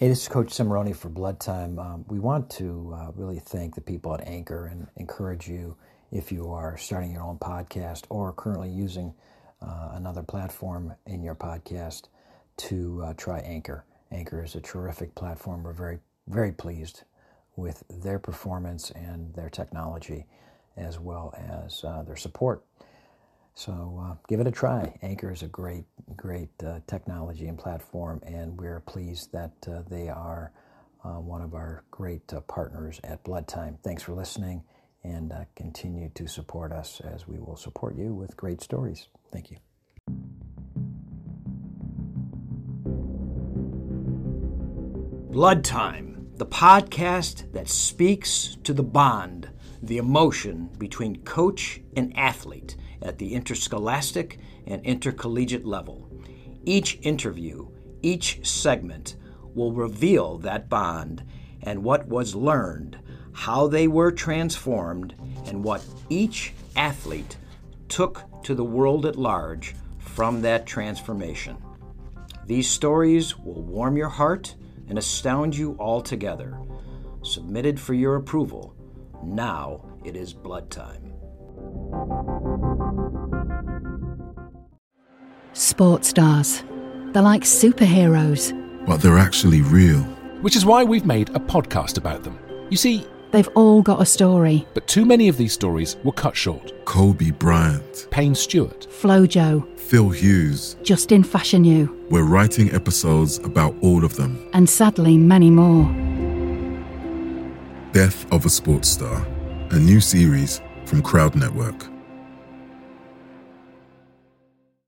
Hey, this is Coach Cimoroni for Blood Time. We want to really thank the people at Anchor and encourage you, if you are starting your own podcast or currently using another platform in your podcast, to try Anchor. Anchor is a terrific platform. We're very, very pleased with their performance and their technology, as well as their support. So give it a try. Anchor is a great technology and platform, and we're pleased that they are one of our great partners at Blood Time. Thanks for listening, and continue to support us as we will support you with great stories. Thank you. Blood Time, the podcast that speaks to the bond, the emotion between coach and athlete at the interscholastic and intercollegiate level. Each interview, each segment will reveal that bond and what was learned, how they were transformed, and what each athlete took to the world at large from that transformation. These stories will warm your heart and astound you altogether. Submitted for your approval, now it is Blood Time. Sports stars. They're like superheroes. But they're actually real. Which is why we've made a podcast about them. You see, they've all got a story. But too many of these stories were cut short. Kobe Bryant. Payne Stewart. Flojo. Phil Hughes. Justin Fashionew. We're writing episodes about all of them. And sadly, many more. Death of a Sports Star. A new series from Crowd Network.